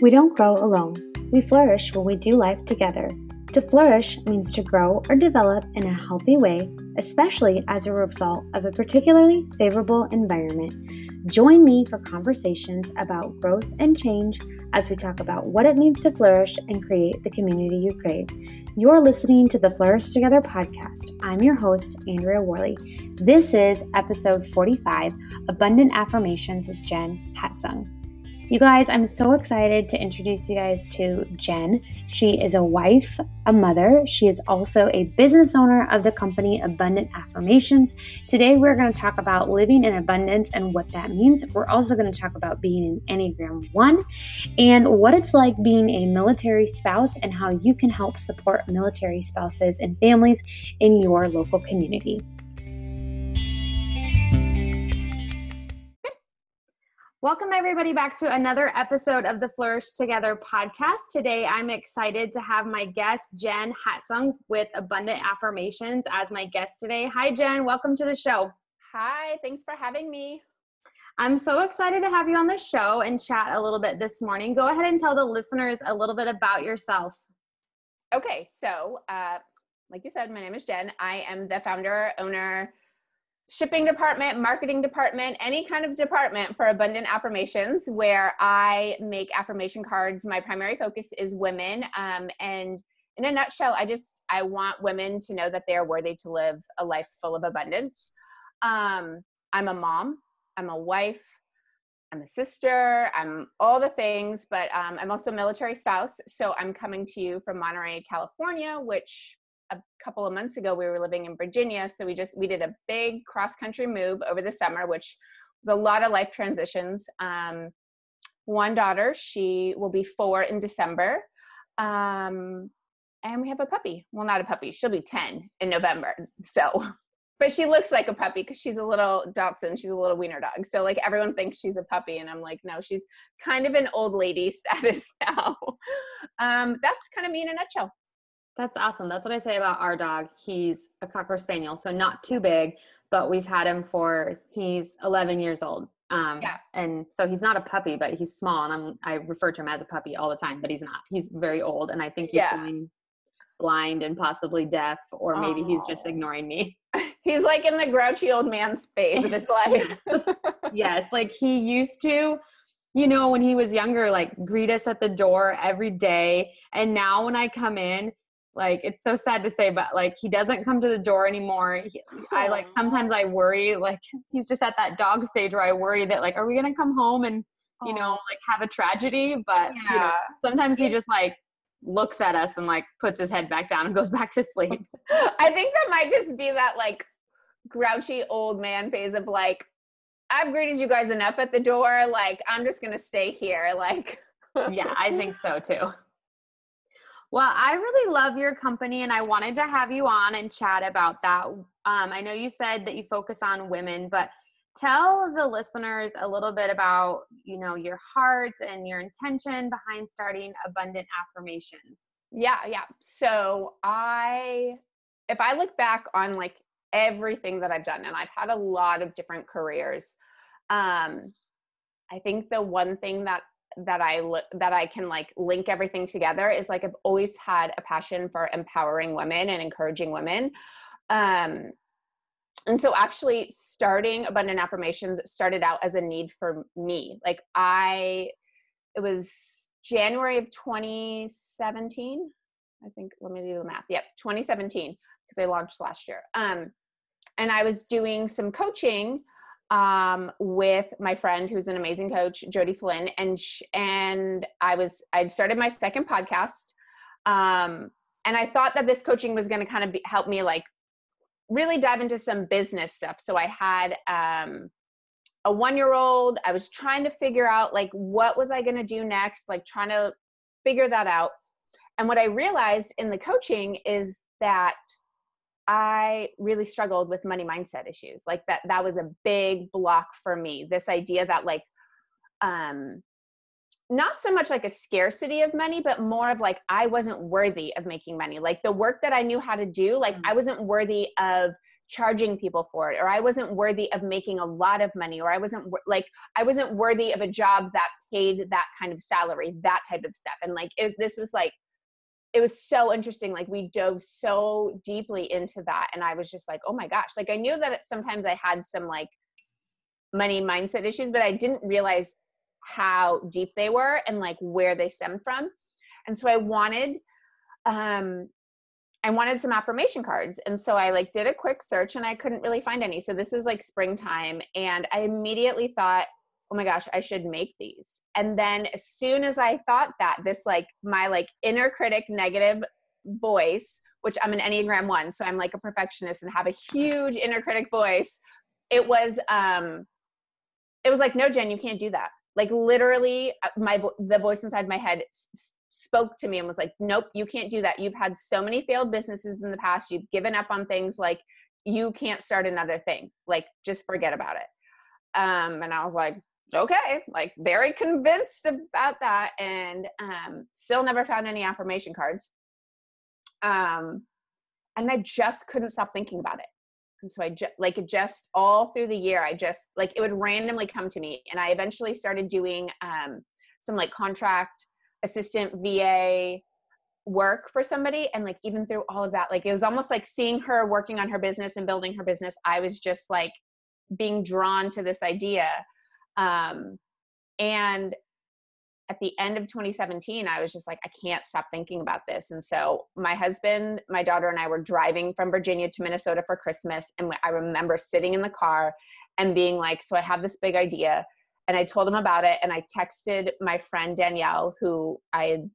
We don't grow alone. We flourish when we do life together. To flourish means to grow or develop in a healthy way, especially as a result of a particularly favorable environment. Join me for conversations about growth and change as we talk about what it means to flourish and create the community you crave. You're listening to the Flourish Together podcast. I'm your host, Andrea Worley. This is episode 45, Abundant Affirmations with Jen Hatzung. You guys, I'm so excited to introduce you guys to Jen. She is a wife, a mother. She is also a business owner of the company Abundant Affirmations. Today, we're going to talk about living in abundance and what that means. We're also going to talk about being an Enneagram 1 and what it's like being a military spouse and how you can help support military spouses and families in your local community. Welcome everybody back to another episode of the Flourish Together podcast. Today I'm excited to have my guest Jen Hatzung with Abundant Affirmations as my guest today. Hi Jen, welcome to the show. Hi, thanks for having me. I'm so excited to have you on the show and chat a little bit this morning. Go ahead and tell the listeners a little bit about yourself. Okay, so like you said, my name is Jen. I am the founder, owner, shipping department, marketing department, any kind of department for Abundant Affirmations, where I make affirmation cards. My primary focus is women. And in a nutshell, I want women to know that they are worthy to live a life full of abundance. I'm a mom, I'm a wife, I'm a sister, I'm all the things, but I'm also a military spouse. So I'm coming to you from Monterey, California, which a couple of months ago, we were living in Virginia. So we did a big cross-country move over the summer, which was a lot of life transitions. One daughter, she will be 4 in December. And we have a puppy. Well, not a puppy. She'll be 10 in November. So, but she looks like a puppy because she's a little Dachshund. She's a little wiener dog. So like everyone thinks she's a puppy. And I'm like, no, she's kind of an old lady status now. That's kind of me in a nutshell. That's awesome. That's what I say about our dog. He's a Cocker Spaniel, so not too big, but we've had him for, he's 11 years old. And so he's not a puppy, but he's small. And I refer to him as a puppy all the time, but he's not. He's very old. And I think he's going blind and possibly deaf, or maybe he's just ignoring me. He's like in the grouchy old man's phase of his life. Yes. Like he used to, you know, when he was younger, like greet us at the door every day. And now when I come in, like, it's so sad to say, but like, he doesn't come to the door anymore. Sometimes I worry, like, he's just at that dog stage where I worry that like, are we going to come home and, you know, like have a tragedy? But you know, sometimes he just like looks at us and like puts his head back down and goes back to sleep. I think that might just be that like grouchy old man phase of like, I've greeted you guys enough at the door. Like, I'm just going to stay here. Like, yeah, I think so too. Well, I really love your company and I wanted to have you on and chat about that. I know you said that you focus on women, but tell the listeners a little bit about, you know, your heart and your intention behind starting Abundant Affirmations. Yeah. So if I look back on like everything that I've done, and I've had a lot of different careers, I think the one thing that I can like link everything together is like, I've always had a passion for empowering women and encouraging women. And so actually starting Abundant Affirmations started out as a need for me. Like it was January of 2017, I think, let me do the math. Yep. 2017, because I launched last year. And I was doing some coaching with my friend who's an amazing coach, Jody Flynn, and I'd started my second podcast. And I thought that this coaching was going to kind of help me like really dive into some business stuff. So I had a 1-year-old. I was trying to figure out like, what was I going to do next? Like trying to figure that out. And what I realized in the coaching is that I really struggled with money mindset issues. Like that was a big block for me. This idea that like, not so much like a scarcity of money, but more of like, I wasn't worthy of making money. Like the work that I knew how to do, like I wasn't worthy of charging people for it, or I wasn't worthy of making a lot of money, or I wasn't worthy of a job that paid that kind of salary, that type of stuff. And it was so interesting. We dove so deeply into that. And I was just like, oh my gosh, I knew that sometimes I had some money mindset issues, but I didn't realize how deep they were and where they stemmed from. And so I wanted some affirmation cards. And so I did a quick search and I couldn't really find any. So this is springtime. And I immediately thought, oh my gosh, I should make these. And then as soon as I thought that, this my inner critic negative voice, which I'm an Enneagram 1, so I'm a perfectionist and have a huge inner critic voice. It was like, no, Jen, you can't do that. Literally the voice inside my head spoke to me and was like, nope, you can't do that. You've had so many failed businesses in the past. You've given up on things. You can't start another thing. Just forget about it. And I was like, okay, very convinced about that. And, still never found any affirmation cards. And I just couldn't stop thinking about it. And so I just all through the year, I it would randomly come to me. And I eventually started doing, some contract assistant VA work for somebody. And even through all of that, it was almost seeing her working on her business and building her business. I was just being drawn to this idea. And at the end of 2017, I was just I can't stop thinking about this. And so my husband, my daughter, and I were driving from Virginia to Minnesota for Christmas. And I remember sitting in the car and being so I have this big idea. And I told him about it. And I texted my friend, Danielle, who I had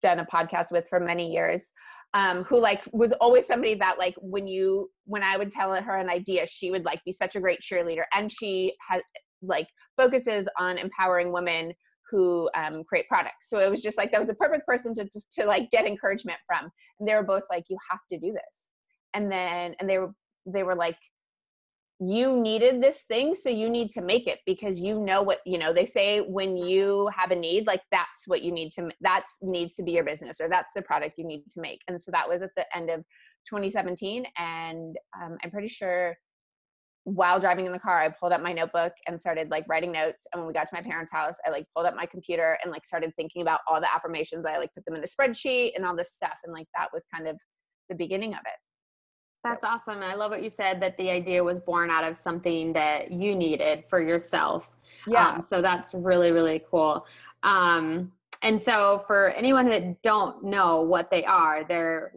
done a podcast with for many years, who was always somebody that when I would tell her an idea, she would be such a great cheerleader. And she has focuses on empowering women who create products. So it was just that was the perfect person to get encouragement from. And they were both you have to do this. And they were you needed this thing, so you need to make it, because they say when you have a need, that's what you need to, needs to be your business, or that's the product you need to make. And so that was at the end of 2017. And I'm pretty sure while driving in the car, I pulled up my notebook and started writing notes. And when we got to my parents' house, I pulled up my computer and started thinking about all the affirmations. I put them in a spreadsheet and all this stuff. And that was kind of the beginning of it. That's awesome. I love what you said, that the idea was born out of something that you needed for yourself. Yeah. So that's really, really cool. And so for anyone that don't know what they are, they're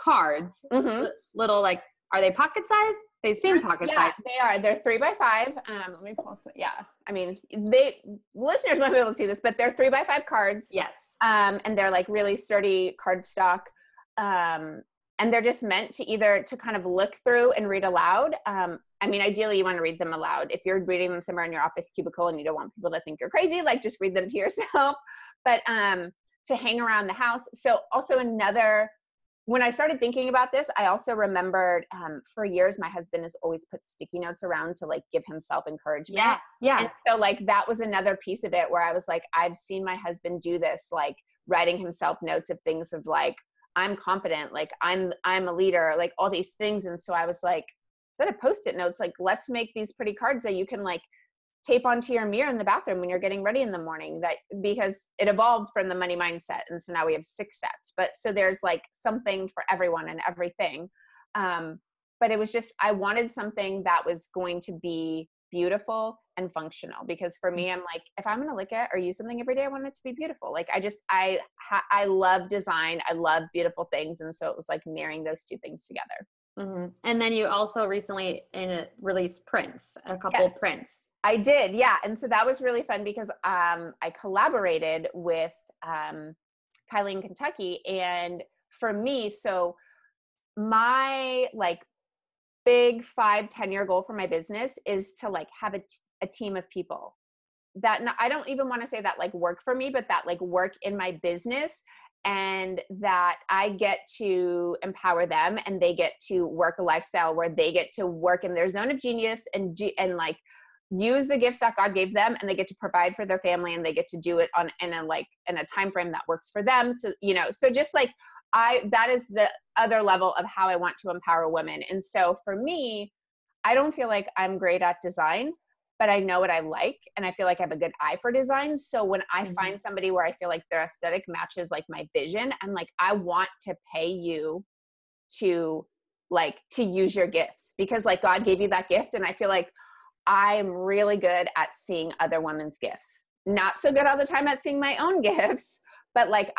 cards, mm-hmm. little, are they pocket sized? They seem pocket sized. Yeah, they are. They're 3x5. Let me pull some. Yeah. I mean, listeners might be able to see this, but they're 3x5 cards. Yes. And they're really sturdy cardstock. And they're just meant to kind of look through and read aloud. I mean, ideally you want to read them aloud. If you're reading them somewhere in your office cubicle and you don't want people to think you're crazy, just read them to yourself, but to hang around the house. So also when I started thinking about this, I also remembered for years, my husband has always put sticky notes around to give himself encouragement. Yeah, yeah. And so that was another piece of it where I was I've seen my husband do this, writing himself notes of things of I'm confident, I'm a leader, all these things. And so I was instead of Post-it notes, let's make these pretty cards that you can tape onto your mirror in the bathroom when you're getting ready in the morning, because it evolved from the money mindset. And so now we have 6 sets, but so there's something for everyone and everything. But it was just, I wanted something that was going to be beautiful and functional, because for me, I'm if I'm going to look at or use something every day, I want it to be beautiful. I love design. I love beautiful things. And so it was marrying those two things together. Mm-hmm. And then you also recently released prints, a couple yes. prints. I did. Yeah. And so that was really fun because, I collaborated with, Kylie in Kentucky. And for me, so my big 5-10-year goal for my business is to have a team of people that I don't even want to say that work for me, but that work in my business, and that I get to empower them and they get to work a lifestyle where they get to work in their zone of genius and use the gifts that God gave them, and they get to provide for their family, and they get to do it in a time frame that works for them. So, so just that is the other level of how I want to empower women. And so for me, I don't feel like I'm great at design, but I know what I like. And I feel like I have a good eye for design. So when I find somebody where I feel like their aesthetic matches like my vision, I'm like, I want to pay you to use your gifts, because like God gave you that gift. And I feel like I'm really good at seeing other women's gifts. Not so good all the time at seeing my own gifts, but like,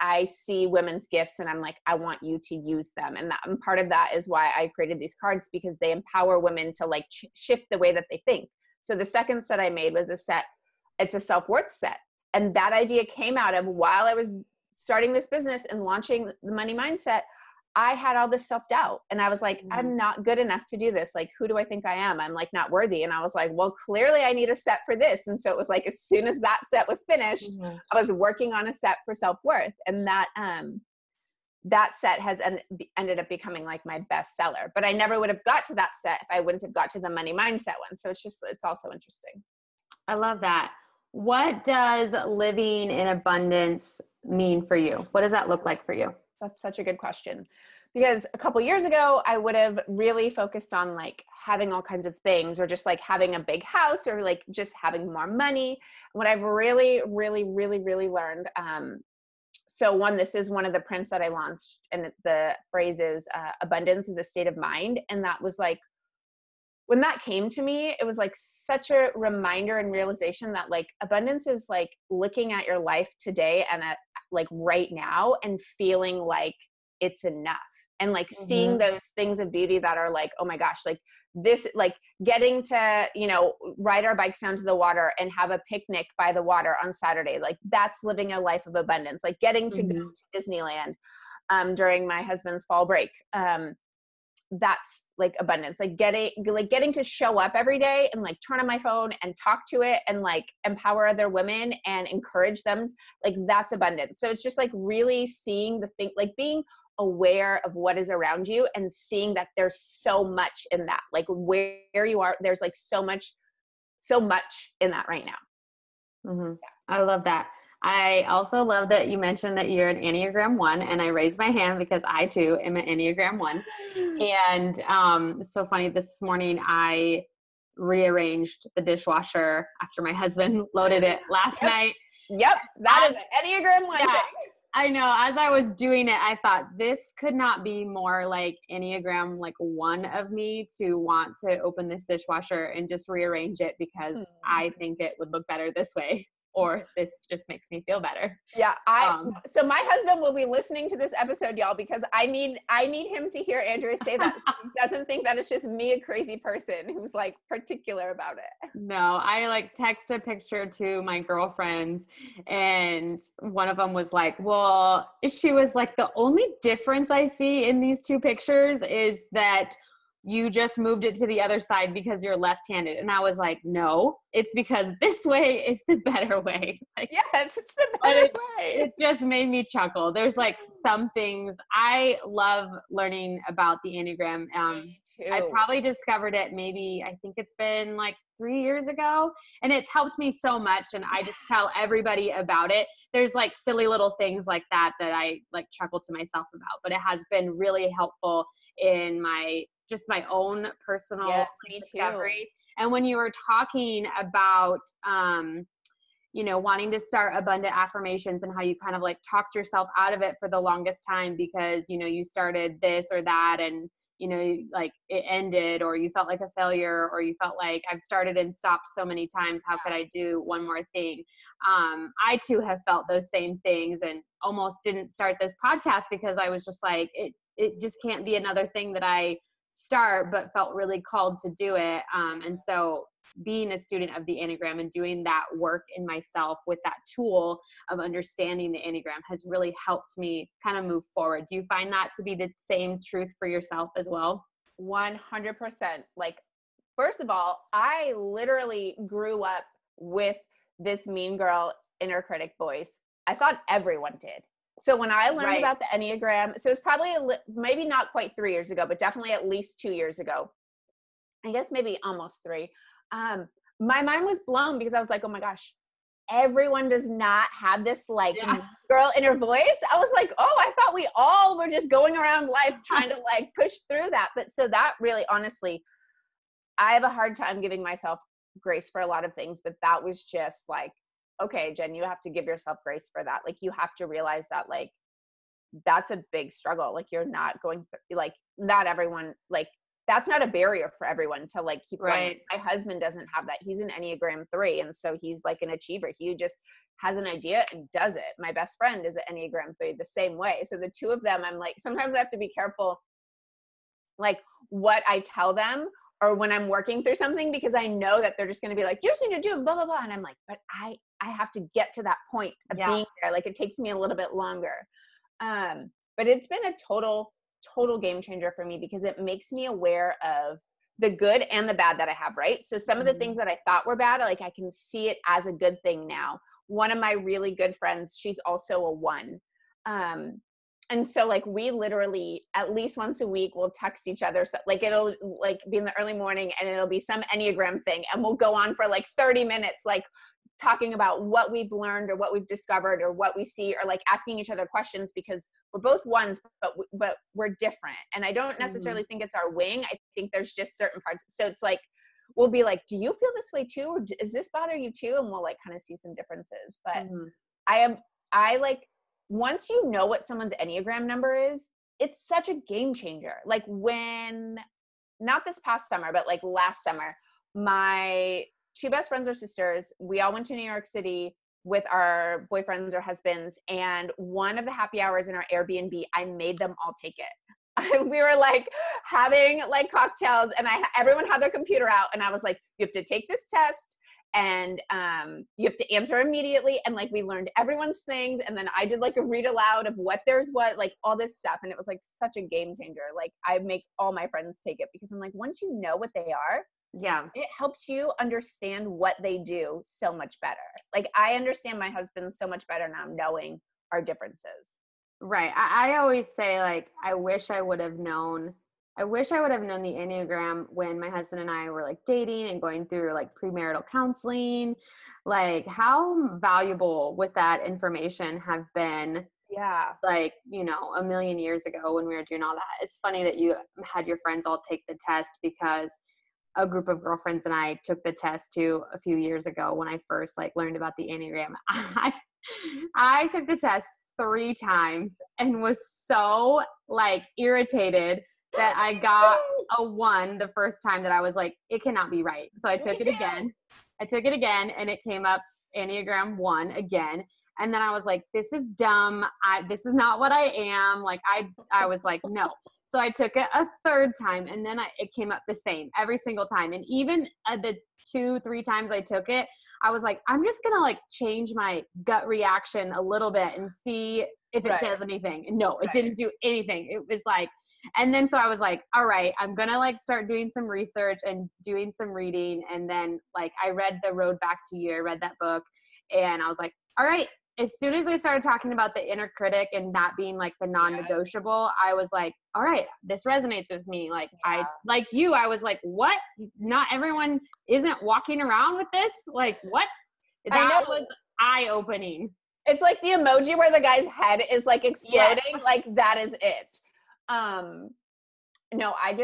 I see women's gifts and I'm like, I want you to use them. And part of that is why I created these cards, because they empower women to like shift the way that they think. So the second set I made was a set, it's a self-worth set. And that idea came out of while I was starting this business and launching the money mindset, I had all this self-doubt. And I was like, I'm not good enough to do this. Like, who do I think I am? I'm like not worthy. And I was like, well, clearly I need a set for this. And so it was like, as soon as that set was finished, I was working on a set for self-worth. And that set has ended up becoming like my best seller, but I never would have got to that set if I wouldn't have got to the money mindset one. So it's also interesting. I love that. What does living in abundance mean for you? What does that look like for you? That's such a good question, because a couple years ago, I would have really focused on like having all kinds of things, or just like having a big house, or like just having more money. What I've really, really, really, really learned. This is one of the prints that I launched, and the phrase is abundance is a state of mind. And that was like, when that came to me, it was like such a reminder and realization that like abundance is like looking at your life today and at like right now and feeling like it's enough, and like seeing those things of beauty that are like, oh my gosh, like this, like getting to, you know, ride our bikes down to the water and have a picnic by the water on Saturday. Like that's living a life of abundance, like getting to go to Disneyland during my husband's fall break. That's like abundance, like getting to show up every day and like turn on my phone and talk to it and like empower other women and encourage them. Like that's abundance. So it's just like really seeing the thing, like being aware of what is around you and seeing that there's so much in that, like where you are, there's like so much in that right now. Yeah. I love that. I also love that you mentioned that you're an Enneagram 1, and I raised my hand because I too am an Enneagram 1. And it's so funny, this morning I rearranged the dishwasher after my husband loaded it last night. Yep, that is an Enneagram 1 thing. I know, as I was doing it, I thought this could not be more like Enneagram like 1 of me to want to open this dishwasher and just rearrange it, because I think it would look better this way. Or this just makes me feel better. Yeah. So my husband will be listening to this episode, y'all, because I need him to hear Andrea say that. So he doesn't think that it's just me, a crazy person who's like particular about it. No, I like text a picture to my girlfriends, and one of them was like, well, she was like, the only difference I see in these two pictures is that you just moved it to the other side because you're left-handed. And I was like, no, it's because this way is the better way. Like, yes, it's the better way. It just made me chuckle. There's like some things. I love learning about the Enneagram. I probably discovered it maybe, I think it's been like 3 years ago, and it's helped me so much. And I just tell everybody about it. There's like silly little things like that I like chuckle to myself about, but it has been really helpful in my own personal discovery. And when you were talking about, you know, wanting to start Abundant Affirmations and how you kind of like talked yourself out of it for the longest time because, you know, you started this or that and, you know, like it ended, or you felt like a failure, or you felt like I've started and stopped so many times. How could I do one more thing? I too have felt those same things and almost didn't start this podcast because I was just like, it just can't be another thing that I start, but felt really called to do it. And so being a student of the Enneagram and doing that work in myself with that tool of understanding the Enneagram has really helped me kind of move forward. Do you find that to be the same truth for yourself as well? 100%. Like, first of all, I literally grew up with this mean girl inner critic voice. I thought everyone did. So when I learned about the Enneagram, so it's probably maybe not quite 3 years ago, but definitely at least 2 years ago. I guess maybe almost 3. My mind was blown because I was like, oh my gosh, everyone does not have this like girl in her voice, I was like, oh, I thought we all were just going around life trying to like push through that. But so that really, honestly, I have a hard time giving myself grace for a lot of things, but that was just like, okay, Jen, you have to give yourself grace for that. Like, you have to realize that, like, that's a big struggle. Like, you're not going through, like, not everyone, like, that's not a barrier for everyone to like keep right. going. My husband doesn't have that. He's an Enneagram 3. And so he's like an achiever. He just has an idea and does it. My best friend is an Enneagram 3 the same way. So the two of them, I'm like, sometimes I have to be careful, like what I tell them or when I'm working through something, because I know that they're just going to be like, you just need to do blah, blah, blah. And I'm like, but I have to get to that point of being there. Like, it takes me a little bit longer. But it's been a total game changer for me, because it makes me aware of the good and the bad that I have, right? So some of the things that I thought were bad, like, I can see it as a good thing now. One of my really good friends, she's also a 1. And so like, we literally at least once a week will text each other. So like, it'll like be in the early morning and it'll be some Enneagram thing. And we'll go on for like 30 minutes, like talking about what we've learned or what we've discovered or what we see, or like asking each other questions, because we're both 1s, but we're different. And I don't necessarily think it's our wing. I think there's just certain parts. So it's like, we'll be like, do you feel this way too? Or does this bother you too? And we'll like kind of see some differences. But I once you know what someone's Enneagram number is, it's such a game changer. Like, when, not this past summer, but like last summer, my two best friends are sisters. We all went to New York City with our boyfriends or husbands. And one of the happy hours in our Airbnb, I made them all take it. We were like having like cocktails, and everyone had their computer out. And I was like, you have to take this test, and you have to answer immediately. And like, we learned everyone's things. And then I did like a read aloud of what there's what, like all this stuff. And it was like such a game changer. Like, I make all my friends take it, because I'm like, once you know what they are, it helps you understand what they do so much better. Like, I understand my husband so much better now, knowing our differences. Right. I always say, like, I wish I would have known the Enneagram when my husband and I were like dating and going through like premarital counseling. Like, how valuable would that information have been? Yeah. Like, you know, a million years ago when we were doing all that. It's funny that you had your friends all take the test, because a group of girlfriends and I took the test too a few years ago when I first like learned about the Enneagram. I took the test 3 times and was so like irritated that I got a 1 the first time that I was like, it cannot be right. So I took it again and it came up Enneagram 1 again. And then I was like, this is dumb. This is not what I am. Like, I was like, no. So I took it a 3rd time, and then it came up the same every single time. And even the 2-3 times I took it, I was like, I'm just going to like change my gut reaction a little bit and see if it does anything. And no, it didn't do anything. It was like, and then so I was like, all right, I'm going to like start doing some research and doing some reading. And then like, I read The Road Back to You. I read that book, and I was like, all right. As soon as I started talking about the inner critic and that being like the non-negotiable, I was like, all right, this resonates with me. Like I, like you, I was like, what? Not everyone isn't walking around with this. Like what? That was eye-opening. It's like the emoji where the guy's head is like exploding. Yeah. Like that is it. No, I'm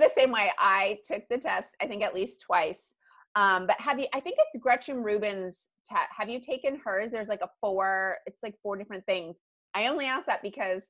the same way. I took the test, I think at least twice. But I think it's Gretchen Rubin's test. Have you taken hers? There's like it's like 4 different things. I only asked that because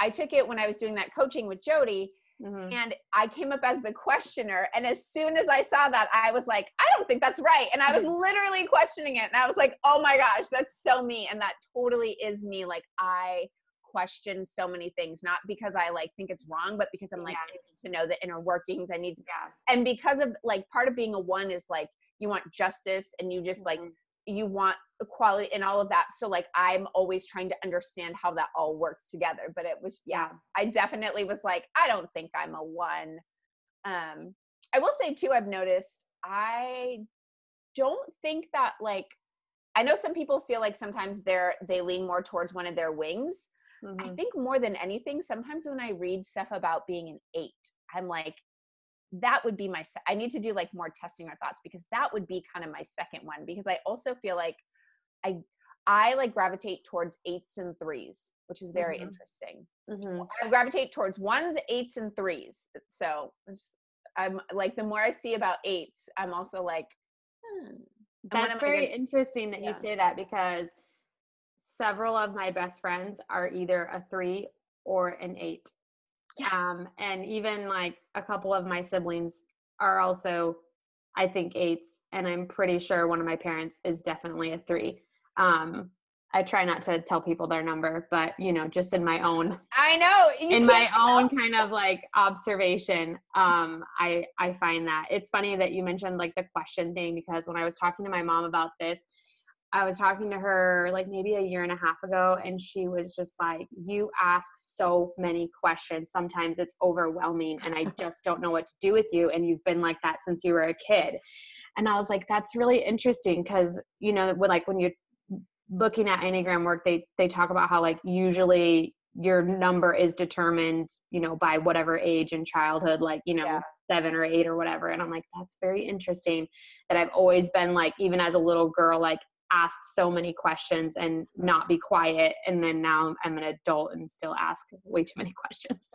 I took it when I was doing that coaching with Jody and I came up as the questioner. And as soon as I saw that, I was like, I don't think that's right. And I was literally questioning it. And I was like, oh my gosh, that's so me. And that totally is me. Like I question so many things, not because I like think it's wrong, but because I'm like, I need to know the inner workings. I need to, and because of like, part of being a 1 is like, you want justice and you just like, you want equality and all of that. So like, I'm always trying to understand how that all works together, but it was, I definitely was like, I don't think I'm a 1. I will say too, I've noticed, I don't think that like, I know some people feel like sometimes they lean more towards one of their wings. I think more than anything, sometimes when I read stuff about being an 8, I'm like, that would be my, I need to do like more testing our thoughts because that would be kind of my second one. Because I also feel like I, I like gravitate towards 8s and 3s, which is very interesting. I gravitate towards 1s, 8s, and 3s. So I'm like, the more I see about 8s, I'm also like, That's very interesting that you say that, because several of my best friends are either a 3 or an 8. Yeah. And even like a couple of my siblings are also, I think, 8s, and I'm pretty sure one of my parents is definitely a 3. I try not to tell people their number, but you know, just in my own, own kind of like observation. I find that it's funny that you mentioned like the question thing, because when I was talking to my mom about this, I was talking to her like maybe a year and a half ago, and she was just like, you ask so many questions. Sometimes it's overwhelming and I just don't know what to do with you. And you've been like that since you were a kid. And I was like, that's really interesting. 'Cause you know, like when you're looking at Enneagram work, they talk about how like usually your number is determined, you know, by whatever age in childhood, like, you know, 7 or 8 or whatever. And I'm like, that's very interesting that I've always been like, even as a little girl, like asked so many questions and not be quiet. And then now I'm an adult and still ask way too many questions.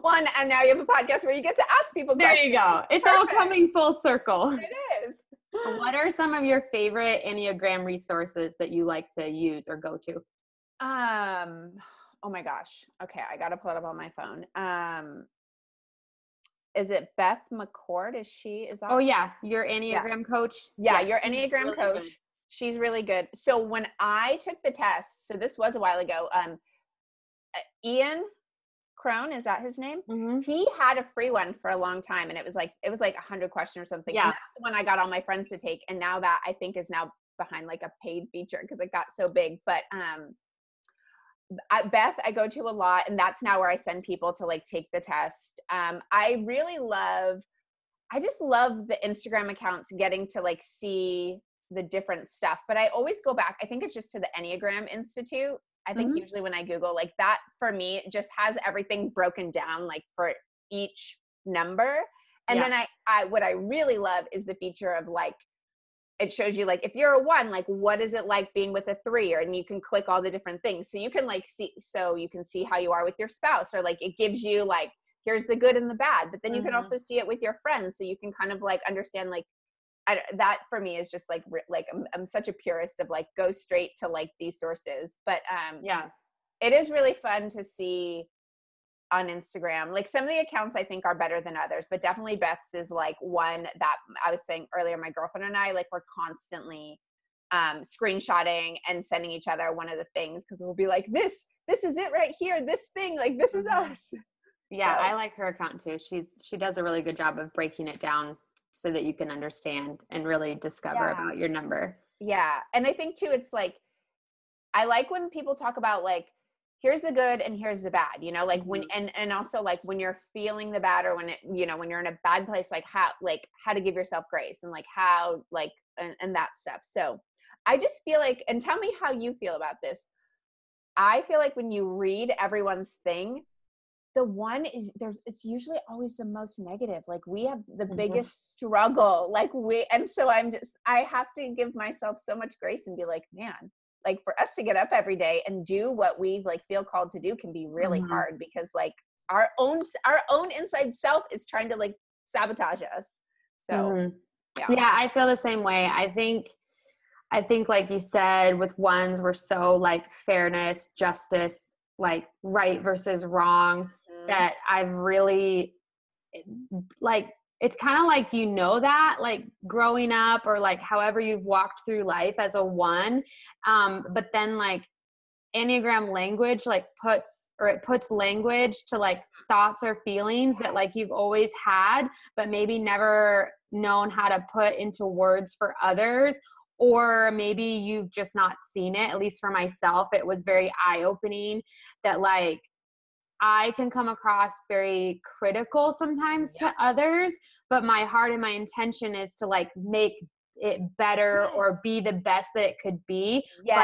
One, and now you have a podcast where you get to ask people questions. There you go. It's perfect. All coming full circle. It is. What are some of your favorite Enneagram resources that you like to use or go to? Oh my gosh. Okay. I got to pull it up on my phone. Is it Beth McCord? Oh yeah. Your Enneagram coach. Yeah. Your Enneagram coach. Good. She's really good. So when I took the test, so this was a while ago, Ian Crone, is that his name? He had a free one for a long time, and it was like 100 questions or something. Yeah. And that's the one I got all my friends to take, and now that I think is now behind like a paid feature because it got so big. But Beth, I go to a lot, and that's now where I send people to like take the test. I just love the Instagram accounts, getting to like see the different stuff. But I always go back. I think it's just to the Enneagram Institute. I think usually when I Google like that, for me, it just has everything broken down, like for each number. And then I what I really love is the feature of like, it shows you like, if you're a 1, like what is it like being with a 3, and you can click all the different things. So you can like see, so you can see how you are with your spouse, or like, it gives you like, here's the good and the bad, but then you can also see it with your friends. So you can kind of like understand like, that for me is just like I'm such a purist of like, go straight to like these sources. But it is really fun to see on Instagram. Like some of the accounts I think are better than others, but definitely Beth's is like one that I was saying earlier, my girlfriend and I, like we're constantly screenshotting and sending each other one of the things, because we'll be like, this is it right here. This thing, like this is us. Yeah, so. I like her account too. She does a really good job of breaking it down so that you can understand and really discover about your number. Yeah. And I think too, it's like, I like when people talk about like, here's the good and here's the bad, you know, like when, and also like when you're feeling the bad, or when it, you know, when you're in a bad place, like how to give yourself grace, and like how, like, and that stuff. So I just feel like, and tell me how you feel about this. I feel like when you read everyone's thing, the one is it's usually always the most negative. Like we have the biggest struggle. Like and so I have to give myself so much grace and be like, man, like for us to get up every day and do what we like feel called to do can be really hard, because like our own inside self is trying to like sabotage us. So yeah, I feel the same way. I think like you said, with ones, we're so like fairness, justice, like right versus wrong, that I've really like, it's kind of like, you know, that like growing up or like however you've walked through life as a 1, but then like Enneagram language like puts language to like thoughts or feelings that like you've always had but maybe never known how to put into words for others, or maybe you've just not seen it. At least for myself, it was very eye-opening that like I can come across very critical sometimes to others, but my heart and my intention is to like make it better or be the best that it could be. Yes.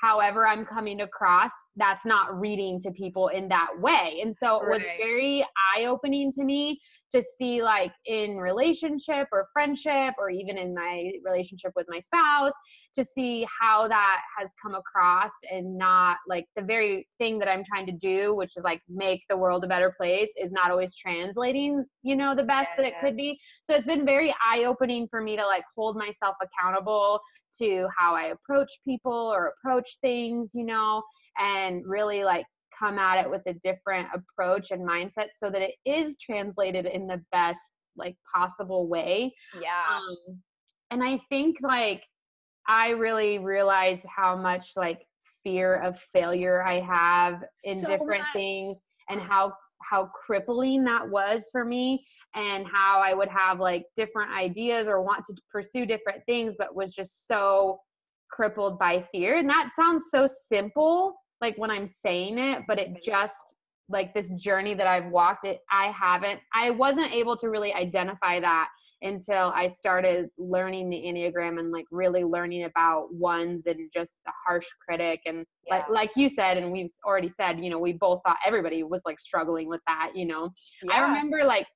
But however I'm coming across, that's not reading to people in that way. And so it was very eye-opening to me to see like in relationship or friendship, or even in my relationship with my spouse, to see how that has come across and not like the very thing that I'm trying to do, which is like make the world a better place, is not always translating, you know, the best that it could be. So it's been very eye-opening for me to like hold myself accountable to how I approach people or approach things, you know, and really like come at it with a different approach and mindset so that it is translated in the best like possible way. Yeah. And I think like I really realized how much like fear of failure I have in different things and how crippling that was for me, and how I would have like different ideas or want to pursue different things, but was just so crippled by fear. And that sounds so simple, like when I'm saying it, but it just like this journey that I've walked it, I wasn't able to really identify that until I started learning the Enneagram and like really learning about ones and just the harsh critic. And like you said, and we've already said, you know, we both thought everybody was like struggling with that, you know. Yeah. I remember like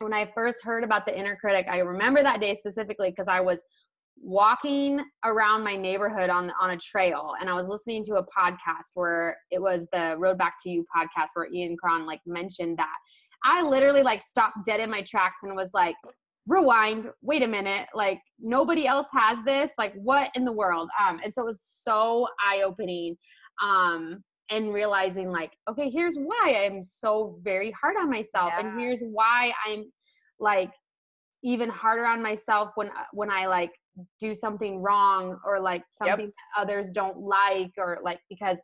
when I first heard about the inner critic, I remember that day specifically because I was walking around my neighborhood on a trail, and I was listening to a podcast where it was the Road Back to You podcast where Ian Crone like mentioned that. I literally like stopped dead in my tracks and was like, rewind, wait a minute, like nobody else has this, like what in the world? And so it was so eye-opening, and realizing like, okay, here's why I'm so very hard on myself. Yeah. And here's why I'm like even harder on myself when I like do something wrong or like something that others don't like, or like, because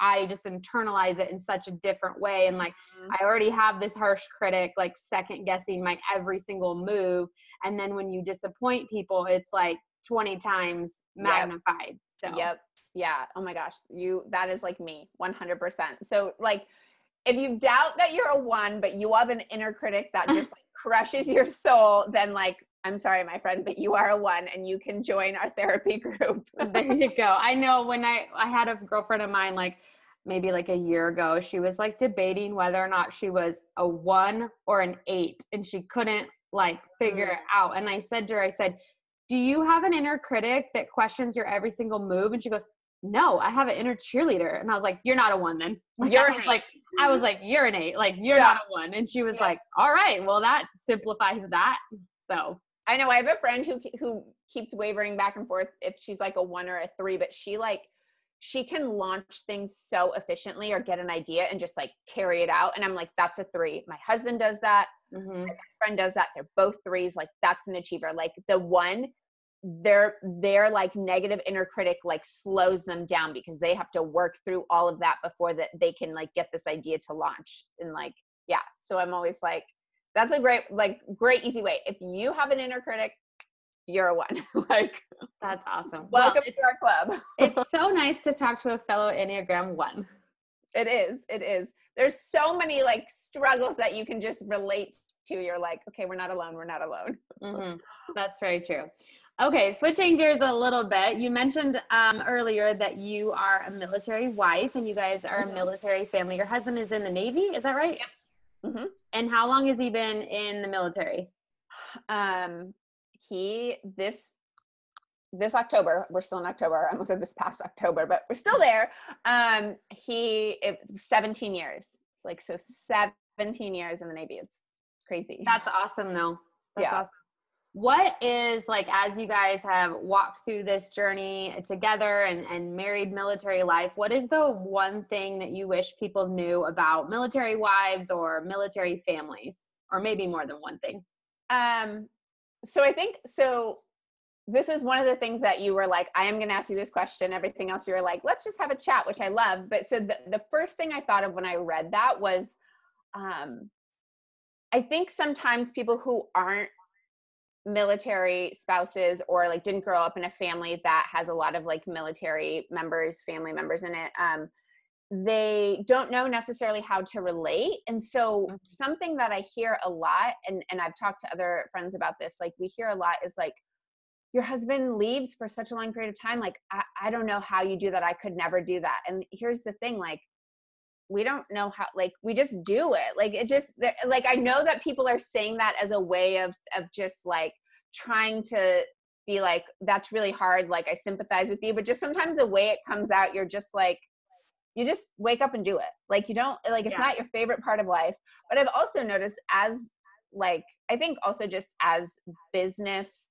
I just internalize it in such a different way. And like, I already have this harsh critic, like second guessing my every single move. And then when you disappoint people, it's like 20 times magnified. So, yeah. Oh my gosh. That is like me 100%. So like, if you doubt that you're a one, but you have an inner critic that just like crushes your soul, then like, I'm sorry, my friend, but you are a one and you can join our therapy group. There you go. I know when I had a girlfriend of mine, like maybe like a year ago, she was like debating whether or not she was a one or an eight, and she couldn't like figure it out. And I said to her, I said, do you have an inner critic that questions your every single move? And she goes, no, I have an inner cheerleader. And I was like, you're not a one then. Like, I was like, you're an eight, like you're not a one. And she was like, all right, well that simplifies that. So. I know I have a friend who keeps wavering back and forth if she's like a one or a three, but she can launch things so efficiently or get an idea and just like carry it out. And I'm like, that's a three. My husband does that. My best friend does that. They're both threes. Like that's an achiever. Like the one, their like negative inner critic like slows them down because they have to work through all of that before that they can like get this idea to launch. And like, yeah. So I'm always like, that's a great easy way. If you have an inner critic, you're a one. Like, that's awesome. Welcome to our club. It's so nice to talk to a fellow Enneagram one. It is. There's so many like struggles that you can just relate to. You're like, okay, we're not alone. That's very true. Okay, switching gears a little bit. You mentioned earlier that you are a military wife and you guys are a military family. Your husband is in the Navy, is that right? Yep. Mm-hmm. And how long has he been in the military? This October, we're still in October. I almost said this past October, but we're still there. It's 17 years. It's like, so 17 years in the Navy. It's crazy. That's awesome though. That's awesome. What is like, as you guys have walked through this journey together and married military life, what is the one thing that you wish people knew about military wives or military families, or maybe more than one thing? So this is one of the things that you were like, I am going to ask you this question. Everything else you were like, let's just have a chat, which I love. But so the first thing I thought of when I read that was, I think sometimes people who aren't military spouses or like didn't grow up in a family that has a lot of like military members, family members in it, they don't know necessarily how to relate. And so something that I hear a lot, and I've talked to other friends about this, like we hear a lot is like, your husband leaves for such a long period of time. Like, I don't know how you do that. I could never do that. And here's the thing, like, we don't know how, like, we just do it. Like, it just, like, I know that people are saying that as a way of just like trying to be like, that's really hard. Like, I sympathize with you, but just sometimes the way it comes out, you're just like, you just wake up and do it. Like, you don't, like, it's not your favorite part of life. But I've also noticed as like, I think also just as business,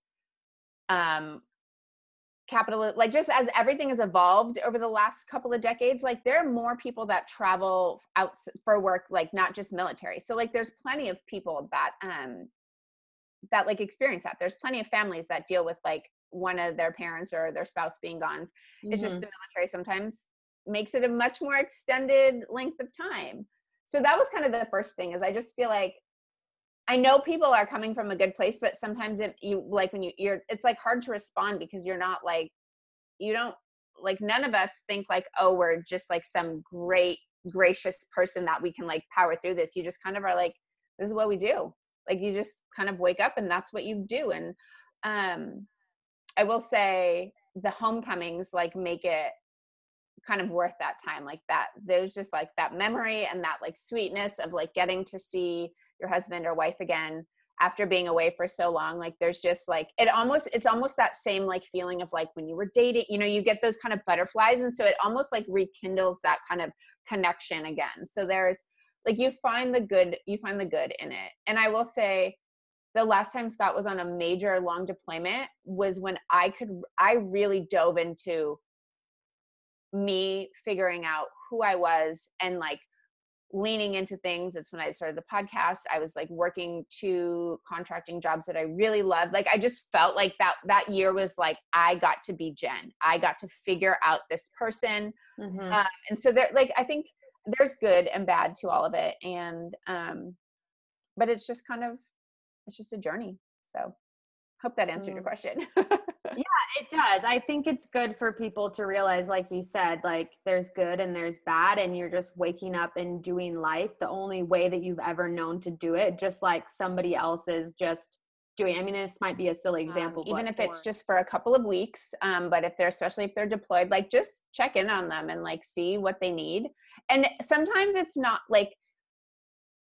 capital, like just as everything has evolved over the last couple of decades, like there are more people that travel out for work, like not just military. So like there's plenty of people that that like experience that. There's plenty of families that deal with like one of their parents or their spouse being gone. Mm-hmm. It's just the military sometimes makes it a much more extended length of time. So that was kind of the first thing, is I just feel like I know people are coming from a good place, but sometimes if you like, when you're, it's like hard to respond because you're not like, you don't like, none of us think like, oh, we're just like some great, gracious person that we can like power through this. You just kind of are like, this is what we do. Like, you just kind of wake up and that's what you do. And, I will say the homecomings like make it kind of worth that time. Like that, there's just like that memory and that like sweetness of like getting to see your husband or wife again after being away for so long. Like there's just like, it almost, it's almost that same like feeling of like when you were dating, you know, you get those kind of butterflies. And so it almost like rekindles that kind of connection again. So there's like, you find the good in it. And I will say the last time Scott was on a major long deployment was when I really dove into me figuring out who I was and like leaning into things. That's when I started the podcast. I was like working 2 contracting jobs that I really loved. Like, I just felt like that year was like, I got to be Jen. I got to figure out this person. Mm-hmm. And so there, like, I think there's good and bad to all of it. And, but it's just kind of, it's just a journey. So hope that answered your question. Yeah, it does. I think it's good for people to realize, like you said, like there's good and there's bad, and you're just waking up and doing life the only way that you've ever known to do it, just like somebody else is just doing. I mean, this might be a silly example. Even if it's just for a couple of weeks, but if they're, especially if they're deployed, like just check in on them and like see what they need. And sometimes it's not like,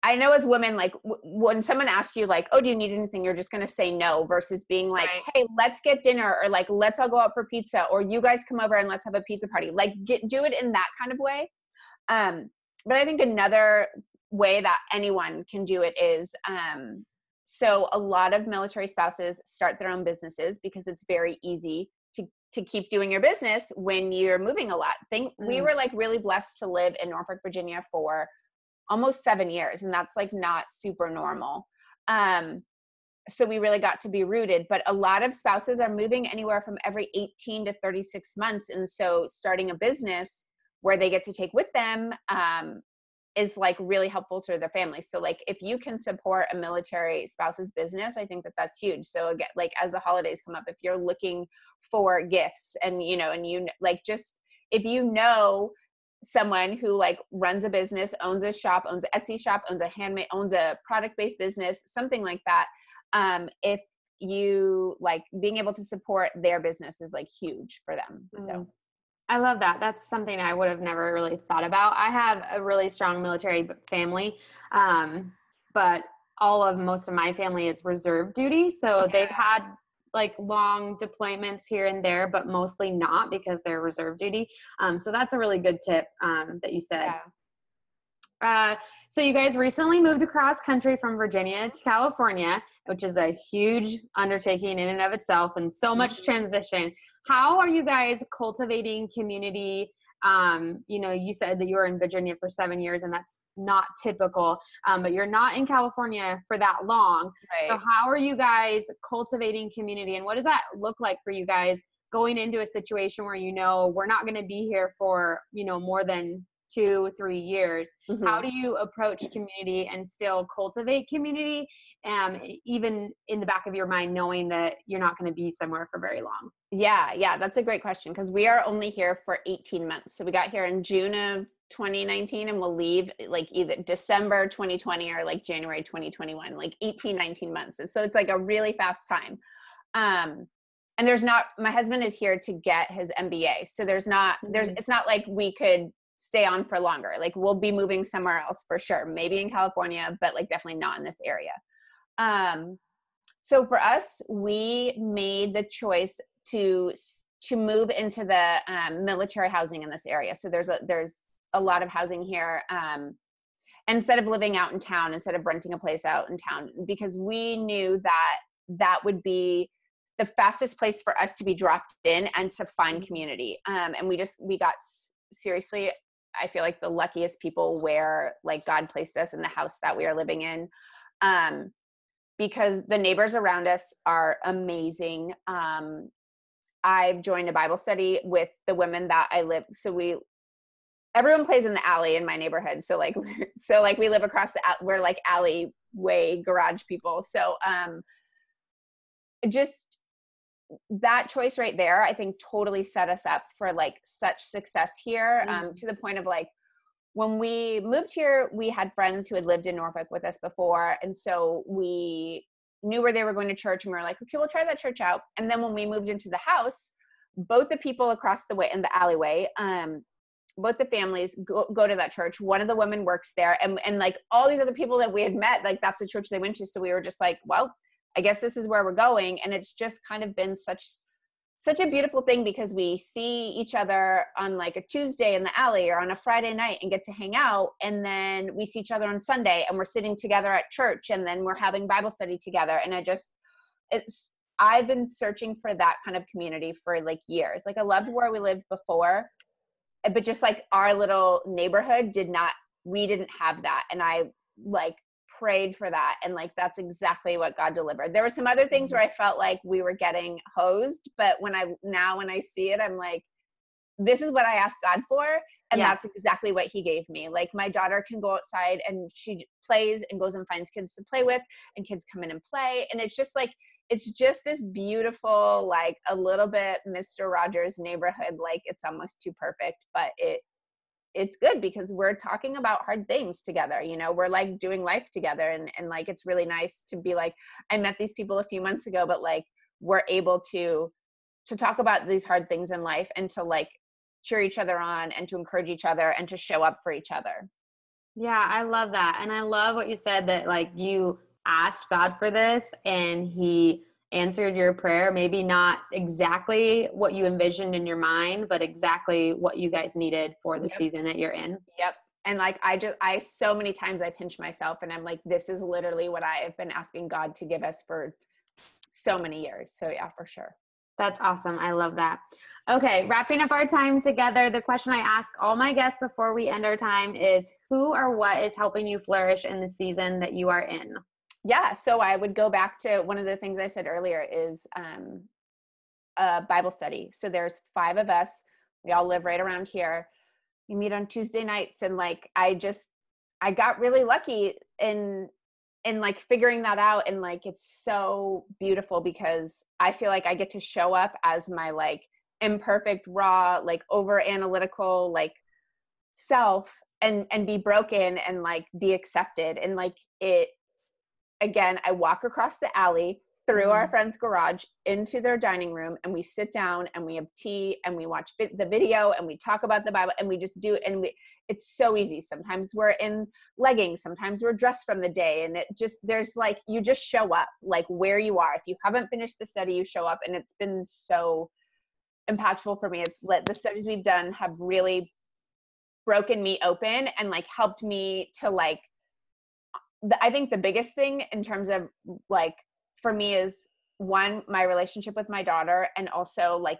I know as women, like when someone asks you like, oh, do you need anything? You're just going to say no versus being like, hey, let's get dinner, or like, let's all go out for pizza, or you guys come over and let's have a pizza party. Like do it in that kind of way. But I think another way that anyone can do it is, so a lot of military spouses start their own businesses because it's very easy to keep doing your business when you're moving a lot. We were like really blessed to live in Norfolk, Virginia for almost 7 years. And that's like not super normal. So we really got to be rooted, but a lot of spouses are moving anywhere from every 18 to 36 months. And so starting a business where they get to take with them, is like really helpful to their family. So like, if you can support a military spouse's business, I think that that's huge. So again, like as the holidays come up, if you're looking for gifts and, you know, and you like, just, if you know someone who like runs a business, owns a shop, owns an Etsy shop, owns a product-based business, something like that. If you like, being able to support their business is like huge for them. So I love that. That's something I would have never really thought about. I have a really strong military family. But most of my family is reserve duty. So they've had like long deployments here and there, but mostly not because they're reserve duty. So that's a really good tip that you said. Yeah. So you guys recently moved across country from Virginia to California, which is a huge undertaking in and of itself and so much transition. How are you guys cultivating community? You know, you said that you were in Virginia for 7 years and that's not typical, but you're not in California for that long. Right. So how are you guys cultivating community, and what does that look like for you guys going into a situation where, you know, we're not going to be here for, you know, more than 2-3 years? Mm-hmm. How do you approach community and still cultivate community, even in the back of your mind, knowing that you're not going to be somewhere for very long? Yeah, that's a great question, because we are only here for 18 months. So we got here in June of 2019, and we'll leave like either December 2020 or like January 2021, like 18, 19 months. And so it's like a really fast time. And there's not, my husband is here to get his MBA. So it's not like we could stay on for longer. Like, we'll be moving somewhere else for sure, maybe in California, but like definitely not in this area. So for us, we made the choice to move into the military housing in this area. So there's a lot of housing here. Instead of living out in town, instead of renting a place out in town, because we knew that that would be the fastest place for us to be dropped in and to find community. And we got seriously, I feel like the luckiest people where like God placed us in the house that we are living in. Because the neighbors around us are amazing. I've joined a Bible study with the women that I live. So everyone plays in the alley in my neighborhood. So like we live across we're like alleyway garage people. So just that choice right there, I think totally set us up for like such success here, to the point of like, when we moved here, we had friends who had lived in Norfolk with us before. And so we knew where they were going to church, and we were like, okay, we'll try that church out. And then when we moved into the house, both the people across the way in the alleyway, both the families go to that church. One of the women works there, and like all these other people that we had met, like that's the church they went to. So we were just like, well, I guess this is where we're going. And it's just kind of been such a beautiful thing, because we see each other on like a Tuesday in the alley or on a Friday night and get to hang out. And then we see each other on Sunday and we're sitting together at church, and then we're having Bible study together. And I've been searching for that kind of community for like years. Like, I loved where we lived before, but just like our little neighborhood we didn't have that. And I like prayed for that. And like, that's exactly what God delivered. There were some other things where I felt like we were getting hosed, but when I see it, I'm like, this is what I asked God for. And that's exactly what he gave me. Like, my daughter can go outside and she plays and goes and finds kids to play with, and kids come in and play. And it's just like, it's just this beautiful, like a little bit Mr. Rogers neighborhood. Like, it's almost too perfect, but it's good because we're talking about hard things together. You know, we're like doing life together, and like, it's really nice to be like, I met these people a few months ago, but like, we're able to talk about these hard things in life, and to like cheer each other on, and to encourage each other, and to show up for each other. Yeah. I love that. And I love what you said, that like you asked God for this and he answered your prayer. Maybe not exactly what you envisioned in your mind, but exactly what you guys needed for the season that you're in. Yep. And like, I so many times I pinch myself and I'm like, this is literally what I have been asking God to give us for so many years. So yeah, for sure. That's awesome. I love that. Okay. Wrapping up our time together. The question I ask all my guests before we end our time is, who or what is helping you flourish in the season that you are in? Yeah. So I would go back to one of the things I said earlier is a Bible study. So there's 5 of us. We all live right around here. We meet on Tuesday nights. And like, I got really lucky in like figuring that out. And like, it's so beautiful because I feel like I get to show up as my like imperfect, raw, like over analytical, like self, and be broken and like be accepted. And like again, I walk across the alley through our friend's garage into their dining room, and we sit down and we have tea and we watch the video and we talk about the Bible and we just do it. And it's so easy. Sometimes we're in leggings, sometimes we're dressed from the day, and there's like, you just show up like where you are. If you haven't finished the study, you show up, and it's been so impactful for me. It's the studies we've done have really broken me open and like helped me to like, I think the biggest thing in terms of like, for me is 1, my relationship with my daughter, and also like,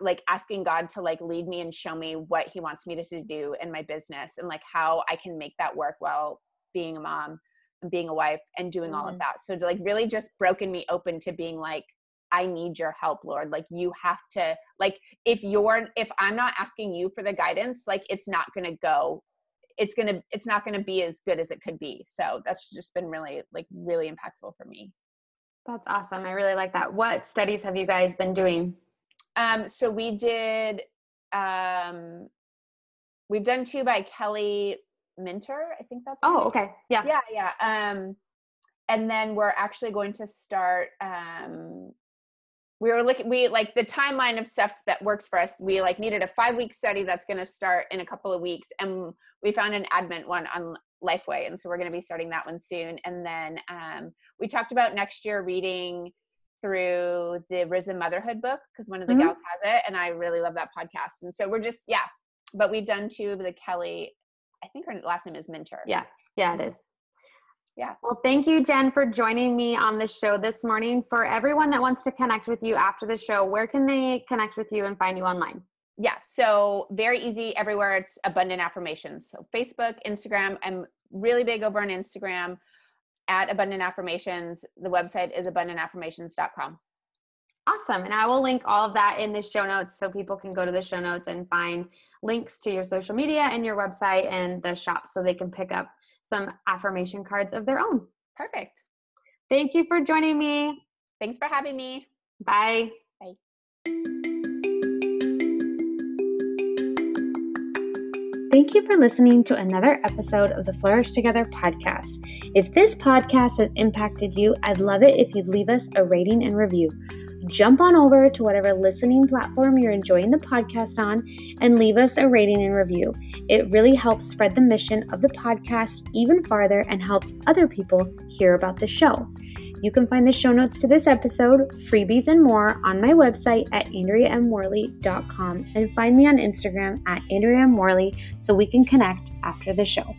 like asking God to like lead me and show me what he wants me to do in my business, and like how I can make that work while being a mom and being a wife and doing all of that. So to like really just broken me open to being like, I need your help, Lord. Like, you have to, like, if I'm not asking you for the guidance, like it's not going to go. It's not going to be as good as it could be. So that's just been really, like, really impactful for me. That's awesome. I really like that. What studies have you guys been doing? So we did, we've done 2 by Kelly Minter. I think that's. Oh, okay. Yeah. Yeah. Yeah. And then we're actually going to start, we were looking, we like the timeline of stuff that works for us. We like needed a 5-week study that's going to start in a couple of weeks. And we found an Advent one on Lifeway. And so we're going to be starting that one soon. And then we talked about next year reading through the Risen Motherhood book, because one of the mm-hmm. gals has it. And I really love that podcast. And so we're just, yeah, but we've done two of the Kelly, I think her last name is Minter. Yeah. Yeah, it is. Yeah. Well, thank you, Jen, for joining me on the show this morning. For everyone that wants to connect with you after the show, where can they connect with you and find you online? Yeah. So very easy everywhere. It's Abundant Affirmations. So Facebook, Instagram. I'm really big over on Instagram at Abundant Affirmations. The website is abundantaffirmations.com. Awesome. And I will link all of that in the show notes so people can go to the show notes and find links to your social media and your website and the shop so they can pick up some affirmation cards of their own. Perfect. Thank you for joining me. Thanks for having me. Bye. Bye. Thank you for listening to another episode of the Flourish Together podcast. If this podcast has impacted you, I'd love it if you'd leave us a rating and review. Jump on over to whatever listening platform you're enjoying the podcast on and leave us a rating and review. It really helps spread the mission of the podcast even farther and helps other people hear about the show. You can find the show notes to this episode, freebies and more on my website at AndreaMWorley.com and find me on Instagram at AndreaMWorley so we can connect after the show.